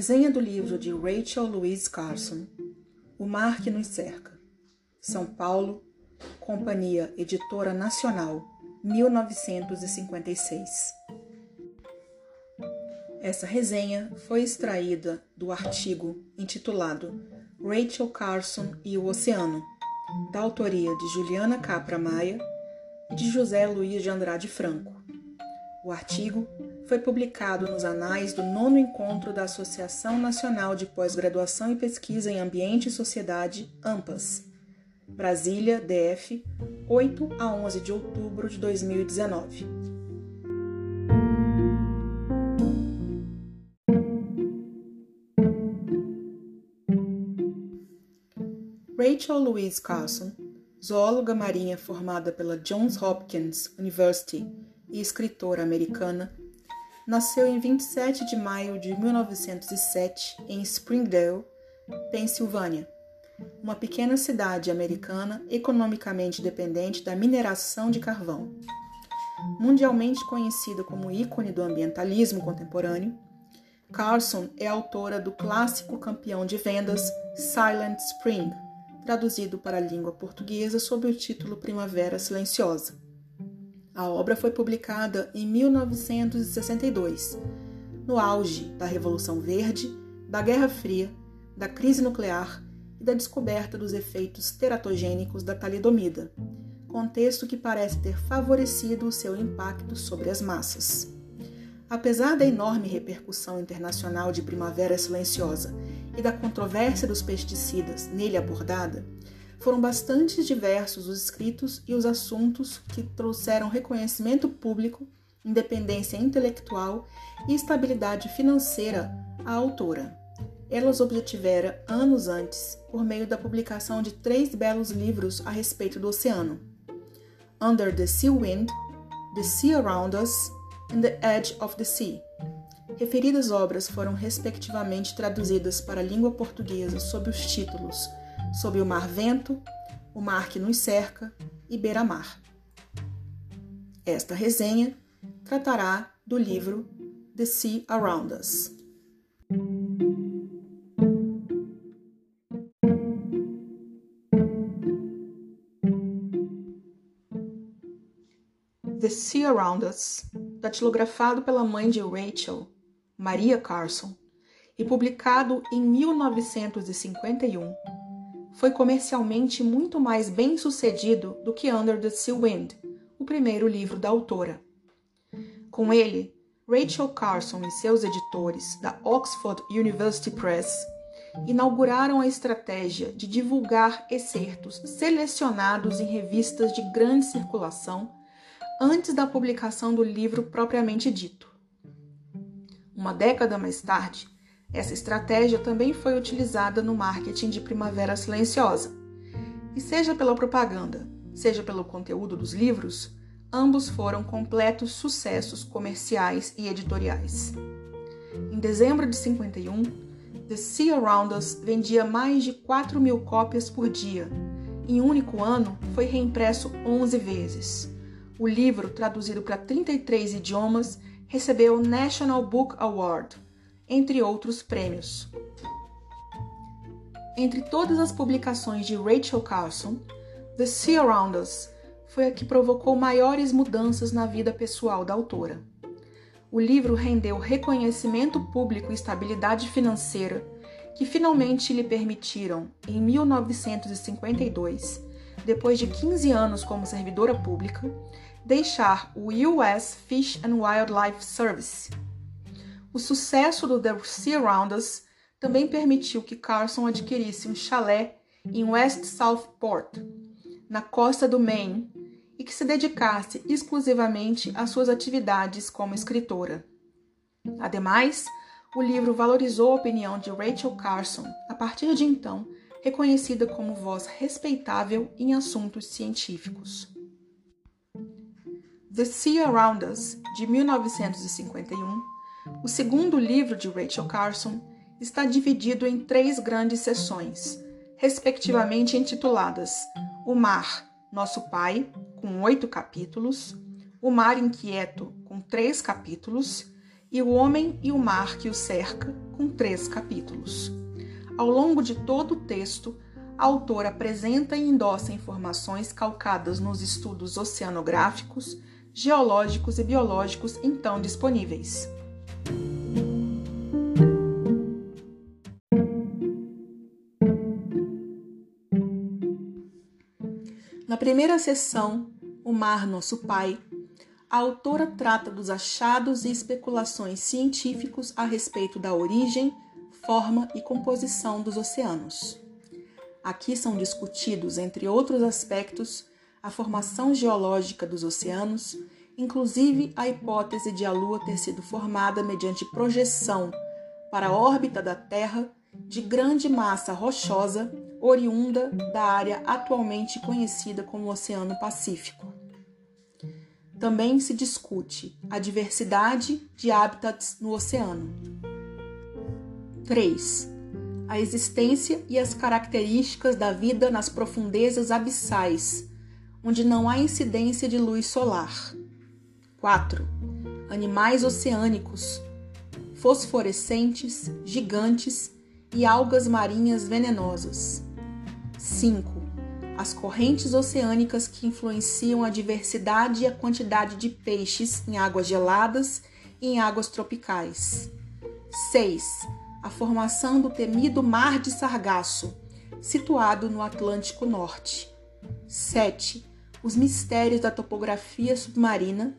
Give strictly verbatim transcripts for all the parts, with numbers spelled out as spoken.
Resenha do livro de Rachel Louise Carson, O Mar que nos Cerca, São Paulo, Companhia Editora Nacional, mil novecentos e cinquenta e seis. Essa resenha foi extraída do artigo intitulado Rachel Carson e o Oceano, da autoria de Juliana Capra Maia e de José Luiz de Andrade Franco. O artigo foi publicado nos anais do nono encontro da Associação Nacional de Pós-Graduação e Pesquisa em Ambiente e Sociedade, AMPAS, Brasília, D F, oito a onze de outubro de dois mil e dezenove. Rachel Louise Carson, zoóloga marinha formada pela Johns Hopkins University e escritora americana, nasceu em vinte e sete de maio de mil novecentos e sete em Springdale, Pensilvânia, uma pequena cidade americana economicamente dependente da mineração de carvão. Mundialmente conhecida como ícone do ambientalismo contemporâneo, Carson é autora do clássico campeão de vendas Silent Spring, traduzido para a língua portuguesa sob o título Primavera Silenciosa. A obra foi publicada em mil novecentos e sessenta e dois, no auge da Revolução Verde, da Guerra Fria, da crise nuclear e da descoberta dos efeitos teratogênicos da talidomida, contexto que parece ter favorecido o seu impacto sobre as massas. Apesar da enorme repercussão internacional de Primavera Silenciosa e da controvérsia dos pesticidas nele abordada, foram bastante diversos os escritos e os assuntos que trouxeram reconhecimento público, independência intelectual e estabilidade financeira à autora. Ela os obtivera anos antes por meio da publicação de três belos livros a respeito do oceano: Under the Sea Wind, The Sea Around Us e The Edge of the Sea. Referidas obras foram respectivamente traduzidas para a língua portuguesa sob os títulos Sob o mar-vento, O Mar que nos Cerca e Beira-mar. Esta resenha tratará do livro The Sea Around Us. The Sea Around Us, datilografado pela mãe de Rachel, Maria Carson, e publicado em mil novecentos e cinquenta e um, foi comercialmente muito mais bem-sucedido do que Under the Sea Wind, o primeiro livro da autora. Com ele, Rachel Carson e seus editores da Oxford University Press inauguraram a estratégia de divulgar excertos selecionados em revistas de grande circulação antes da publicação do livro propriamente dito. Uma década mais tarde, essa estratégia também foi utilizada no marketing de Primavera Silenciosa. E seja pela propaganda, seja pelo conteúdo dos livros, ambos foram completos sucessos comerciais e editoriais. Em dezembro de cinquenta e um, The Sea Around Us vendia mais de quatro mil cópias por dia. Em um único ano, foi reimpresso onze vezes. O livro, traduzido para trinta e três idiomas, recebeu o National Book Award, entre outros prêmios. Entre todas as publicações de Rachel Carson, The Sea Around Us foi a que provocou maiores mudanças na vida pessoal da autora. O livro rendeu reconhecimento público e estabilidade financeira que finalmente lhe permitiram, em mil novecentos e cinquenta e dois, depois de quinze anos como servidora pública, deixar o U S Fish and Wildlife Service. O sucesso do The Sea Around Us também permitiu que Carson adquirisse um chalé em West Southport, na costa do Maine, e que se dedicasse exclusivamente às suas atividades como escritora. Ademais, o livro valorizou a opinião de Rachel Carson, a partir de então reconhecida como voz respeitável em assuntos científicos. The Sea Around Us, de mil novecentos e cinquenta e um, o segundo livro de Rachel Carson, está dividido em três grandes seções, respectivamente intituladas O Mar, Nosso Pai, com oito capítulos, O Mar Inquieto, com três capítulos, e O Homem e o Mar que o Cerca, com três capítulos. Ao longo de todo o texto, a autora apresenta e endossa informações calcadas nos estudos oceanográficos, geológicos e biológicos então disponíveis. Na primeira seção, O Mar Nosso Pai, a autora trata dos achados e especulações científicos a respeito da origem, forma e composição dos oceanos. Aqui são discutidos, entre outros aspectos, a formação geológica dos oceanos, inclusive a hipótese de a Lua ter sido formada mediante projeção para a órbita da Terra de grande massa rochosa oriunda da área atualmente conhecida como Oceano Pacífico. Também se discute a diversidade de hábitats no oceano. três. A existência e as características da vida nas profundezas abissais, onde não há incidência de luz solar. quatro. Animais oceânicos, fosforescentes, gigantes e algas marinhas venenosas. cinco. As correntes oceânicas que influenciam a diversidade e a quantidade de peixes em águas geladas e em águas tropicais. seis. A formação do temido Mar de Sargaço, situado no Atlântico Norte. sete. Os mistérios da topografia submarina,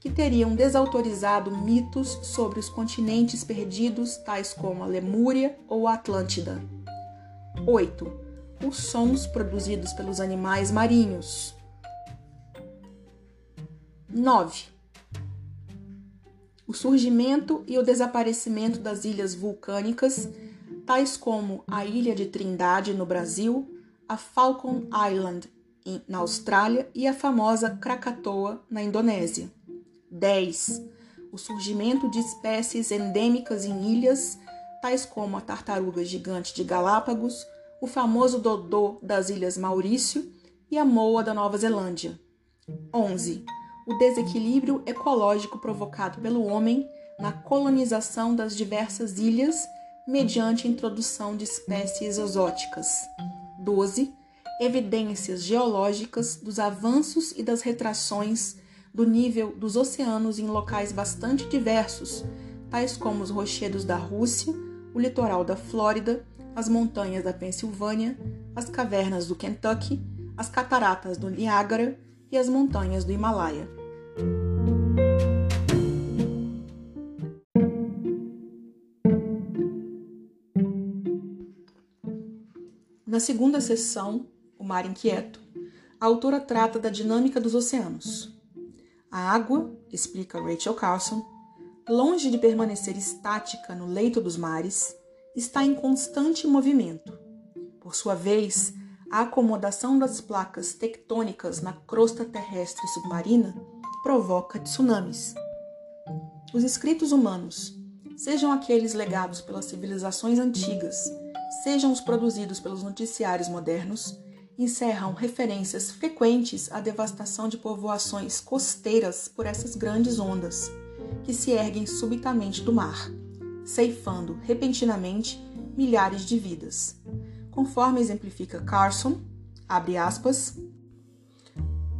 que teriam desautorizado mitos sobre os continentes perdidos, tais como a Lemúria ou a Atlântida. oito. Os sons produzidos pelos animais marinhos. nove. O surgimento e o desaparecimento das ilhas vulcânicas, tais como a Ilha de Trindade no Brasil, a Falcon Island na Austrália e a famosa Krakatoa na Indonésia. dez. O surgimento de espécies endêmicas em ilhas, tais como a tartaruga gigante de Galápagos, o famoso Dodô das Ilhas Maurício e a moa da Nova Zelândia. onze. O desequilíbrio ecológico provocado pelo homem na colonização das diversas ilhas mediante a introdução de espécies exóticas. doze. Evidências geológicas dos avanços e das retrações do nível dos oceanos em locais bastante diversos, tais como os rochedos da Rússia, o litoral da Flórida, as montanhas da Pensilvânia, as cavernas do Kentucky, as cataratas do Niágara e as montanhas do Himalaia. Na segunda seção, O Mar Inquieto, a autora trata da dinâmica dos oceanos. A água, explica Rachel Carson, longe de permanecer estática no leito dos mares, está em constante movimento. Por sua vez, a acomodação das placas tectônicas na crosta terrestre submarina provoca tsunamis. Os escritos humanos, sejam aqueles legados pelas civilizações antigas, sejam os produzidos pelos noticiários modernos, encerram referências frequentes à devastação de povoações costeiras por essas grandes ondas, que se erguem subitamente do mar, ceifando repentinamente milhares de vidas. Conforme exemplifica Carson, abre aspas,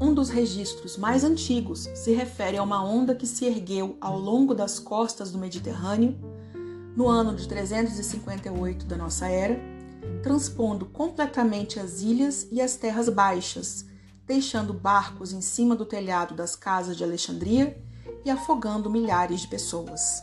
um dos registros mais antigos se refere a uma onda que se ergueu ao longo das costas do Mediterrâneo, no ano de trezentos e cinquenta e oito da nossa era, transpondo completamente as ilhas e as terras baixas, deixando barcos em cima do telhado das casas de Alexandria e afogando milhares de pessoas.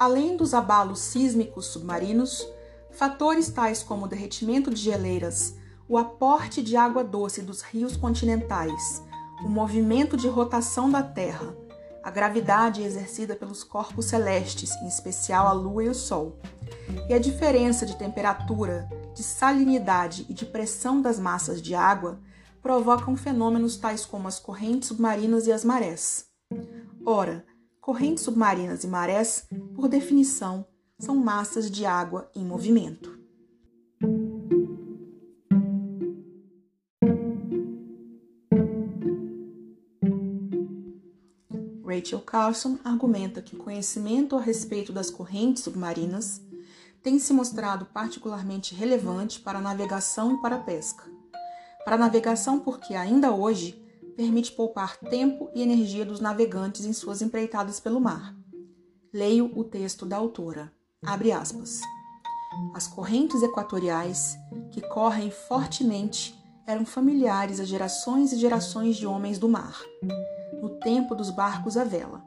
Além dos abalos sísmicos submarinos, fatores tais como o derretimento de geleiras, o aporte de água doce dos rios continentais, o movimento de rotação da Terra, a gravidade exercida pelos corpos celestes, em especial a Lua e o Sol, e a diferença de temperatura, de salinidade e de pressão das massas de água provocam fenômenos tais como as correntes submarinas e as marés. Ora, correntes submarinas e marés, por definição, são massas de água em movimento. Rachel Carson argumenta que o conhecimento a respeito das correntes submarinas tem se mostrado particularmente relevante para a navegação e para a pesca. Para a navegação porque, ainda hoje, permite poupar tempo e energia dos navegantes em suas empreitadas pelo mar. Leio o texto da autora. Abre aspas. As correntes equatoriais, que correm fortemente, eram familiares a gerações e gerações de homens do mar, no tempo dos barcos à vela.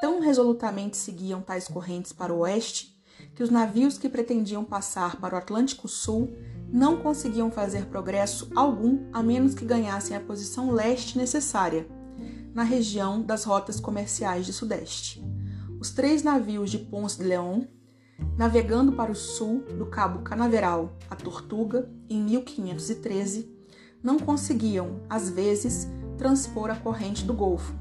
Tão resolutamente seguiam tais correntes para o oeste que os navios que pretendiam passar para o Atlântico Sul não conseguiam fazer progresso algum a menos que ganhassem a posição leste necessária, na região das rotas comerciais de sudeste. Os três navios de Ponce de León, navegando para o sul do Cabo Canaveral, a Tortuga, em mil quinhentos e treze, não conseguiam, às vezes, transpor a corrente do Golfo,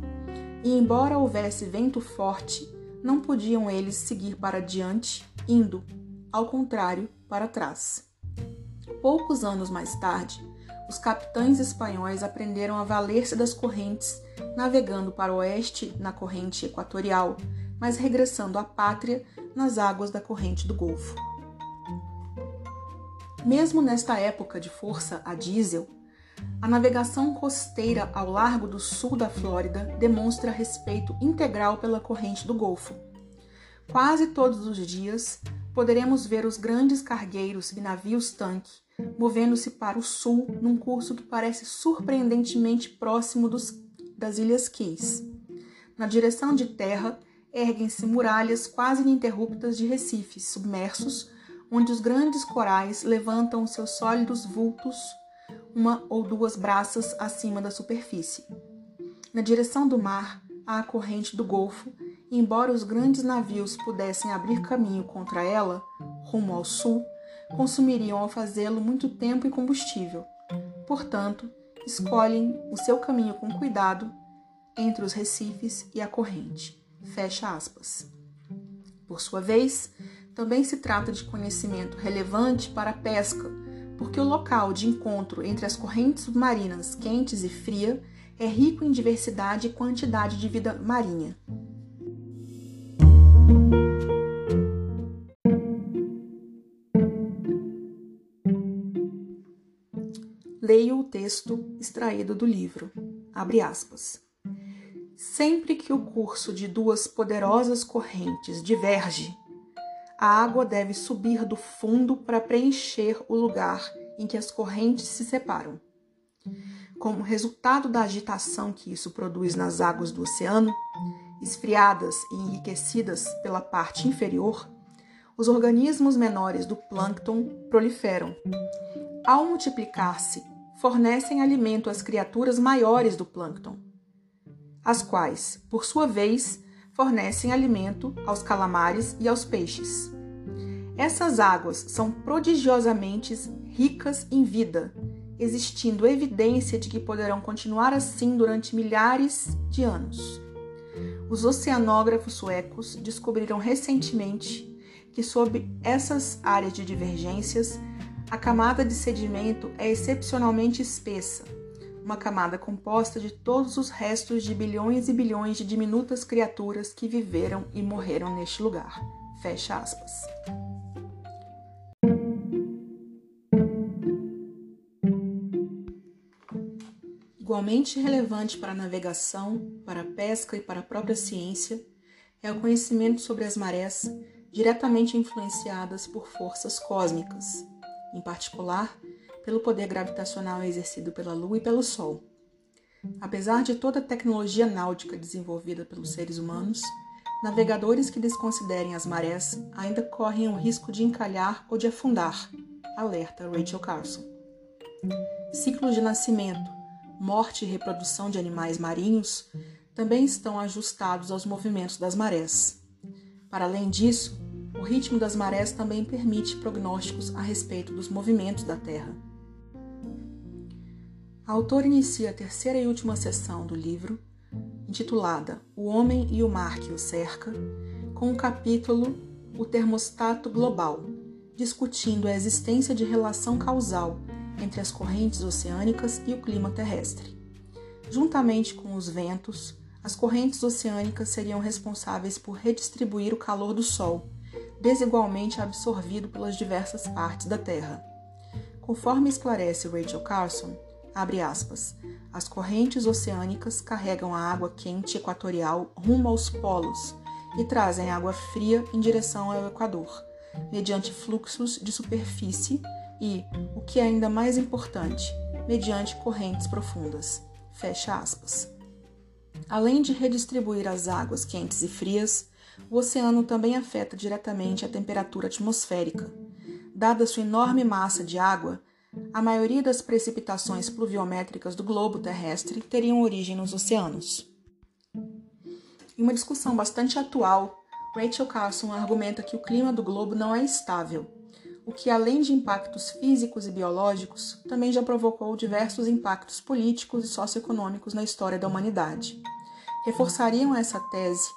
e embora houvesse vento forte, não podiam eles seguir para diante, indo, ao contrário, para trás. Poucos anos mais tarde, os capitães espanhóis aprenderam a valer-se das correntes, navegando para o oeste na corrente equatorial, mas regressando à pátria nas águas da corrente do Golfo. Mesmo nesta época de força a diesel, a navegação costeira ao largo do sul da Flórida demonstra respeito integral pela corrente do Golfo. Quase todos os dias, poderemos ver os grandes cargueiros e navios-tanque movendo-se para o sul num curso que parece surpreendentemente próximo dos, das Ilhas Keys. Na direção de terra, erguem-se muralhas quase ininterruptas de recifes submersos, onde os grandes corais levantam os seus sólidos vultos uma ou duas braças acima da superfície. Na direção do mar, há a corrente do Golfo, e embora os grandes navios pudessem abrir caminho contra ela, rumo ao sul, consumiriam ao fazê-lo muito tempo e combustível. Portanto, escolhem o seu caminho com cuidado entre os recifes e a corrente. Fecha aspas. Por sua vez, também se trata de conhecimento relevante para a pesca, porque o local de encontro entre as correntes submarinas quentes e frias é rico em diversidade e quantidade de vida marinha. Leio o texto extraído do livro. Abre aspas. Sempre que o curso de duas poderosas correntes diverge, a água deve subir do fundo para preencher o lugar em que as correntes se separam. Como resultado da agitação que isso produz nas águas do oceano, esfriadas e enriquecidas pela parte inferior, os organismos menores do plâncton proliferam. Ao multiplicar-se, fornecem alimento às criaturas maiores do plâncton, as quais, por sua vez, fornecem alimento aos calamares e aos peixes. Essas águas são prodigiosamente ricas em vida, existindo evidência de que poderão continuar assim durante milhares de anos. Os oceanógrafos suecos descobriram recentemente que, sob essas áreas de divergências, a camada de sedimento é excepcionalmente espessa, uma camada composta de todos os restos de bilhões e bilhões de diminutas criaturas que viveram e morreram neste lugar. Fecha aspas. Igualmente relevante para a navegação, para a pesca e para a própria ciência, é o conhecimento sobre as marés diretamente influenciadas por forças cósmicas, em particular, pelo poder gravitacional exercido pela Lua e pelo Sol. Apesar de toda a tecnologia náutica desenvolvida pelos seres humanos, navegadores que desconsiderem as marés ainda correm o risco de encalhar ou de afundar, alerta Rachel Carson. Ciclos de nascimento, morte e reprodução de animais marinhos também estão ajustados aos movimentos das marés. Para além disso, o ritmo das marés também permite prognósticos a respeito dos movimentos da Terra. A autora inicia a terceira e última seção do livro, intitulada O Homem e o Mar que o Cerca, com o capítulo O Termostato Global, discutindo a existência de relação causal entre as correntes oceânicas e o clima terrestre, juntamente com os ventos, As correntes oceânicas seriam responsáveis por redistribuir o calor do Sol, desigualmente absorvido pelas diversas partes da Terra. Conforme esclarece Rachel Carson, abre aspas, as correntes oceânicas carregam a água quente equatorial rumo aos polos e trazem água fria em direção ao Equador, mediante fluxos de superfície e, o que é ainda mais importante, mediante correntes profundas. Fecha aspas. Além de redistribuir as águas quentes e frias, o oceano também afeta diretamente a temperatura atmosférica. Dada sua enorme massa de água, a maioria das precipitações pluviométricas do globo terrestre teriam origem nos oceanos. Em uma discussão bastante atual, Rachel Carson argumenta que o clima do globo não é estável, o que, além de impactos físicos e biológicos, também já provocou diversos impactos políticos e socioeconômicos na história da humanidade. Reforçariam essa tese,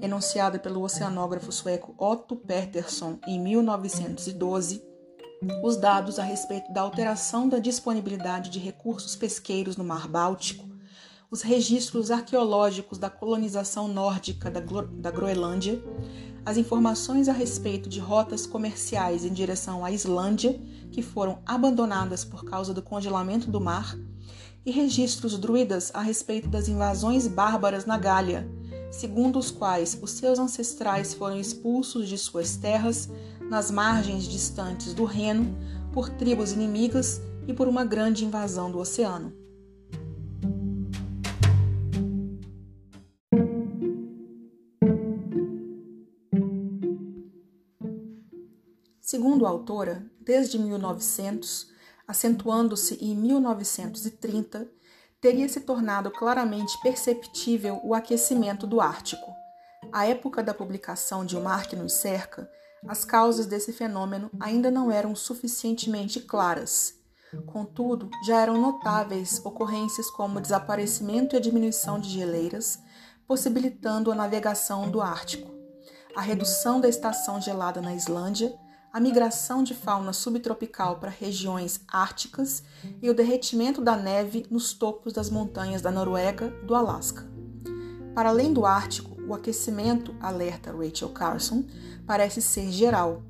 enunciada pelo oceanógrafo sueco Otto Pettersson em mil novecentos e doze, os dados a respeito da alteração da disponibilidade de recursos pesqueiros no Mar Báltico, os registros arqueológicos da colonização nórdica da, Gro- da Groenlândia, as informações a respeito de rotas comerciais em direção à Islândia, que foram abandonadas por causa do congelamento do mar, e registros druidas a respeito das invasões bárbaras na Gália, segundo os quais os seus ancestrais foram expulsos de suas terras nas margens distantes do Reno por tribos inimigas e por uma grande invasão do oceano. Segundo a autora, desde mil e novecentos, acentuando-se em mil novecentos e trinta, teria se tornado claramente perceptível o aquecimento do Ártico. À época da publicação de O Mar que Nos Cerca, as causas desse fenômeno ainda não eram suficientemente claras. Contudo, já eram notáveis ocorrências como o desaparecimento e a diminuição de geleiras, possibilitando a navegação do Ártico, a redução da estação gelada na Islândia, a migração de fauna subtropical para regiões árticas e o derretimento da neve nos topos das montanhas da Noruega e do Alasca. Para além do Ártico, o aquecimento, alerta Rachel Carson, parece ser geral.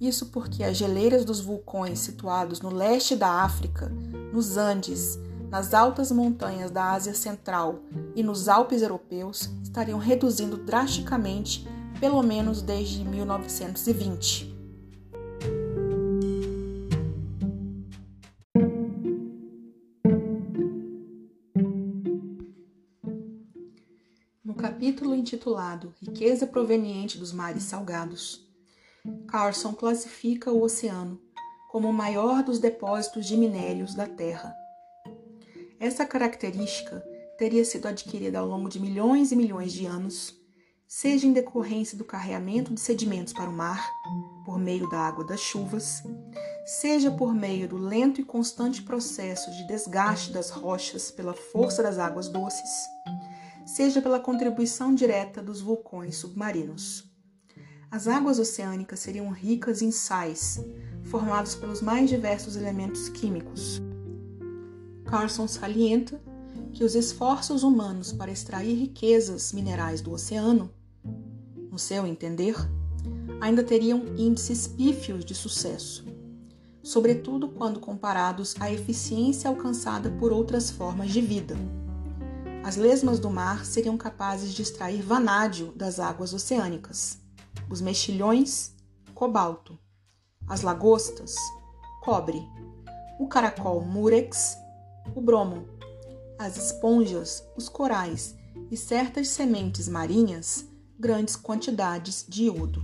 Isso porque as geleiras dos vulcões situados no leste da África, nos Andes, nas altas montanhas da Ásia Central e nos Alpes europeus estariam reduzindo drasticamente, pelo menos desde mil novecentos e vinte. Capítulo intitulado Riqueza Proveniente dos Mares Salgados, Carson classifica o oceano como o maior dos depósitos de minérios da Terra. Essa característica teria sido adquirida ao longo de milhões e milhões de anos, seja em decorrência do carreamento de sedimentos para o mar, por meio da água das chuvas, seja por meio do lento e constante processo de desgaste das rochas pela força das águas doces, seja pela contribuição direta dos vulcões submarinos. As águas oceânicas seriam ricas em sais, formados pelos mais diversos elementos químicos. Carson salienta que os esforços humanos para extrair riquezas minerais do oceano, no seu entender, ainda teriam índices pífios de sucesso, sobretudo quando comparados à eficiência alcançada por outras formas de vida. As lesmas do mar seriam capazes de extrair vanádio das águas oceânicas, os mexilhões, cobalto, as lagostas, cobre, o caracol murex, o bromo, as esponjas, os corais e certas sementes marinhas, grandes quantidades de iodo.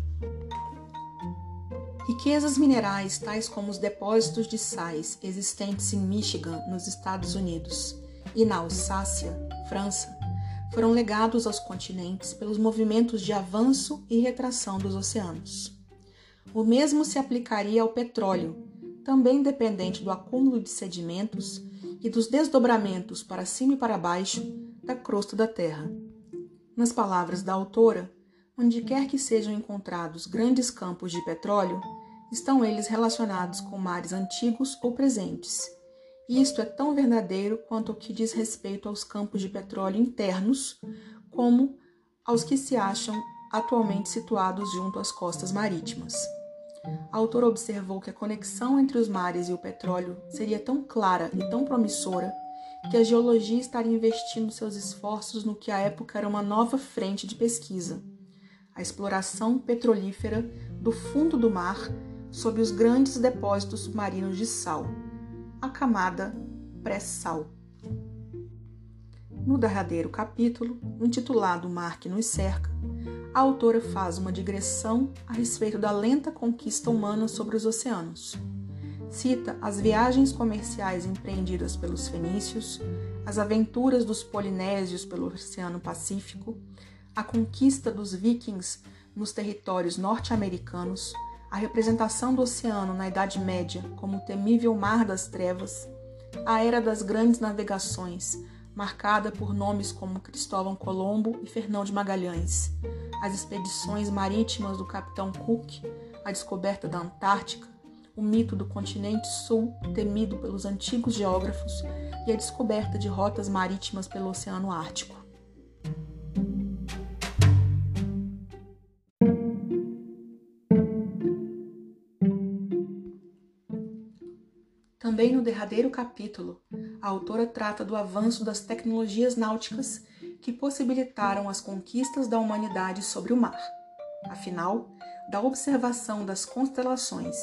Riquezas minerais tais como os depósitos de sais existentes em Michigan, nos Estados Unidos, e na Alsácia, França, foram legados aos continentes pelos movimentos de avanço e retração dos oceanos. O mesmo se aplicaria ao petróleo, também dependente do acúmulo de sedimentos e dos desdobramentos para cima e para baixo da crosta da Terra. Nas palavras da autora, onde quer que sejam encontrados grandes campos de petróleo, estão eles relacionados com mares antigos ou presentes, E isto é tão verdadeiro quanto o que diz respeito aos campos de petróleo internos, como aos que se acham atualmente situados junto às costas marítimas. A autora observou que a conexão entre os mares e o petróleo seria tão clara e tão promissora que a geologia estaria investindo seus esforços no que à época era uma nova frente de pesquisa, a exploração petrolífera do fundo do mar sob os grandes depósitos submarinos de sal, a camada pré-sal. No derradeiro capítulo, intitulado O Mar que Nos Cerca, a autora faz uma digressão a respeito da lenta conquista humana sobre os oceanos. Cita as viagens comerciais empreendidas pelos fenícios, as aventuras dos polinésios pelo Oceano Pacífico, a conquista dos vikings nos territórios norte-americanos, a representação do oceano na Idade Média como o temível Mar das Trevas, a Era das Grandes Navegações, marcada por nomes como Cristóvão Colombo e Fernão de Magalhães, as expedições marítimas do Capitão Cook, a descoberta da Antártica, o mito do continente sul, temido pelos antigos geógrafos, e a descoberta de rotas marítimas pelo Oceano Ártico. Também no derradeiro capítulo, a autora trata do avanço das tecnologias náuticas que possibilitaram as conquistas da humanidade sobre o mar. Afinal, da observação das constelações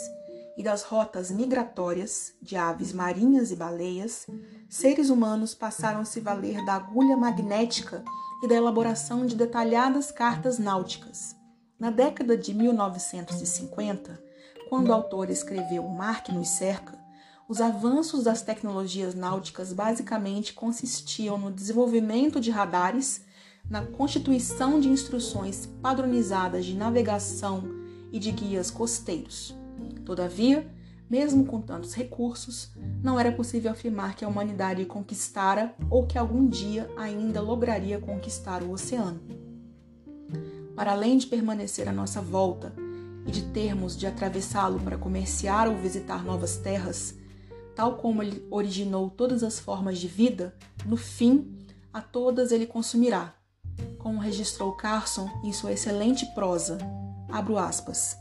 e das rotas migratórias de aves marinhas e baleias, seres humanos passaram a se valer da agulha magnética e da elaboração de detalhadas cartas náuticas. Na década de mil novecentos e cinquenta, quando a autora escreveu O Mar que Nos Cerca, os avanços das tecnologias náuticas basicamente consistiam no desenvolvimento de radares, na constituição de instruções padronizadas de navegação e de guias costeiros. Todavia, mesmo com tantos recursos, não era possível afirmar que a humanidade conquistara ou que algum dia ainda lograria conquistar o oceano. Para além de permanecer à nossa volta e de termos de atravessá-lo para comerciar ou visitar novas terras, tal como ele originou todas as formas de vida, no fim, a todas ele consumirá, como registrou Carson em sua excelente prosa, abro aspas,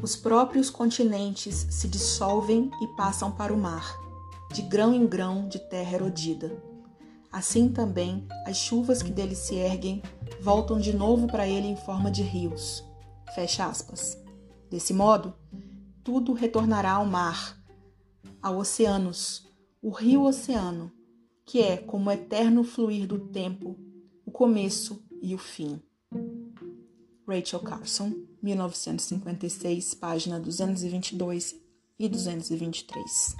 os próprios continentes se dissolvem e passam para o mar, de grão em grão de terra erodida. Assim também, as chuvas que dele se erguem voltam de novo para ele em forma de rios. Fecha aspas. Desse modo, tudo retornará ao mar, ao oceanos, o rio oceano, que é, como o eterno fluir do tempo, o começo e o fim. Rachel Carson, mil novecentos e cinquenta e seis, página duzentos e vinte e dois e duzentos e vinte e três.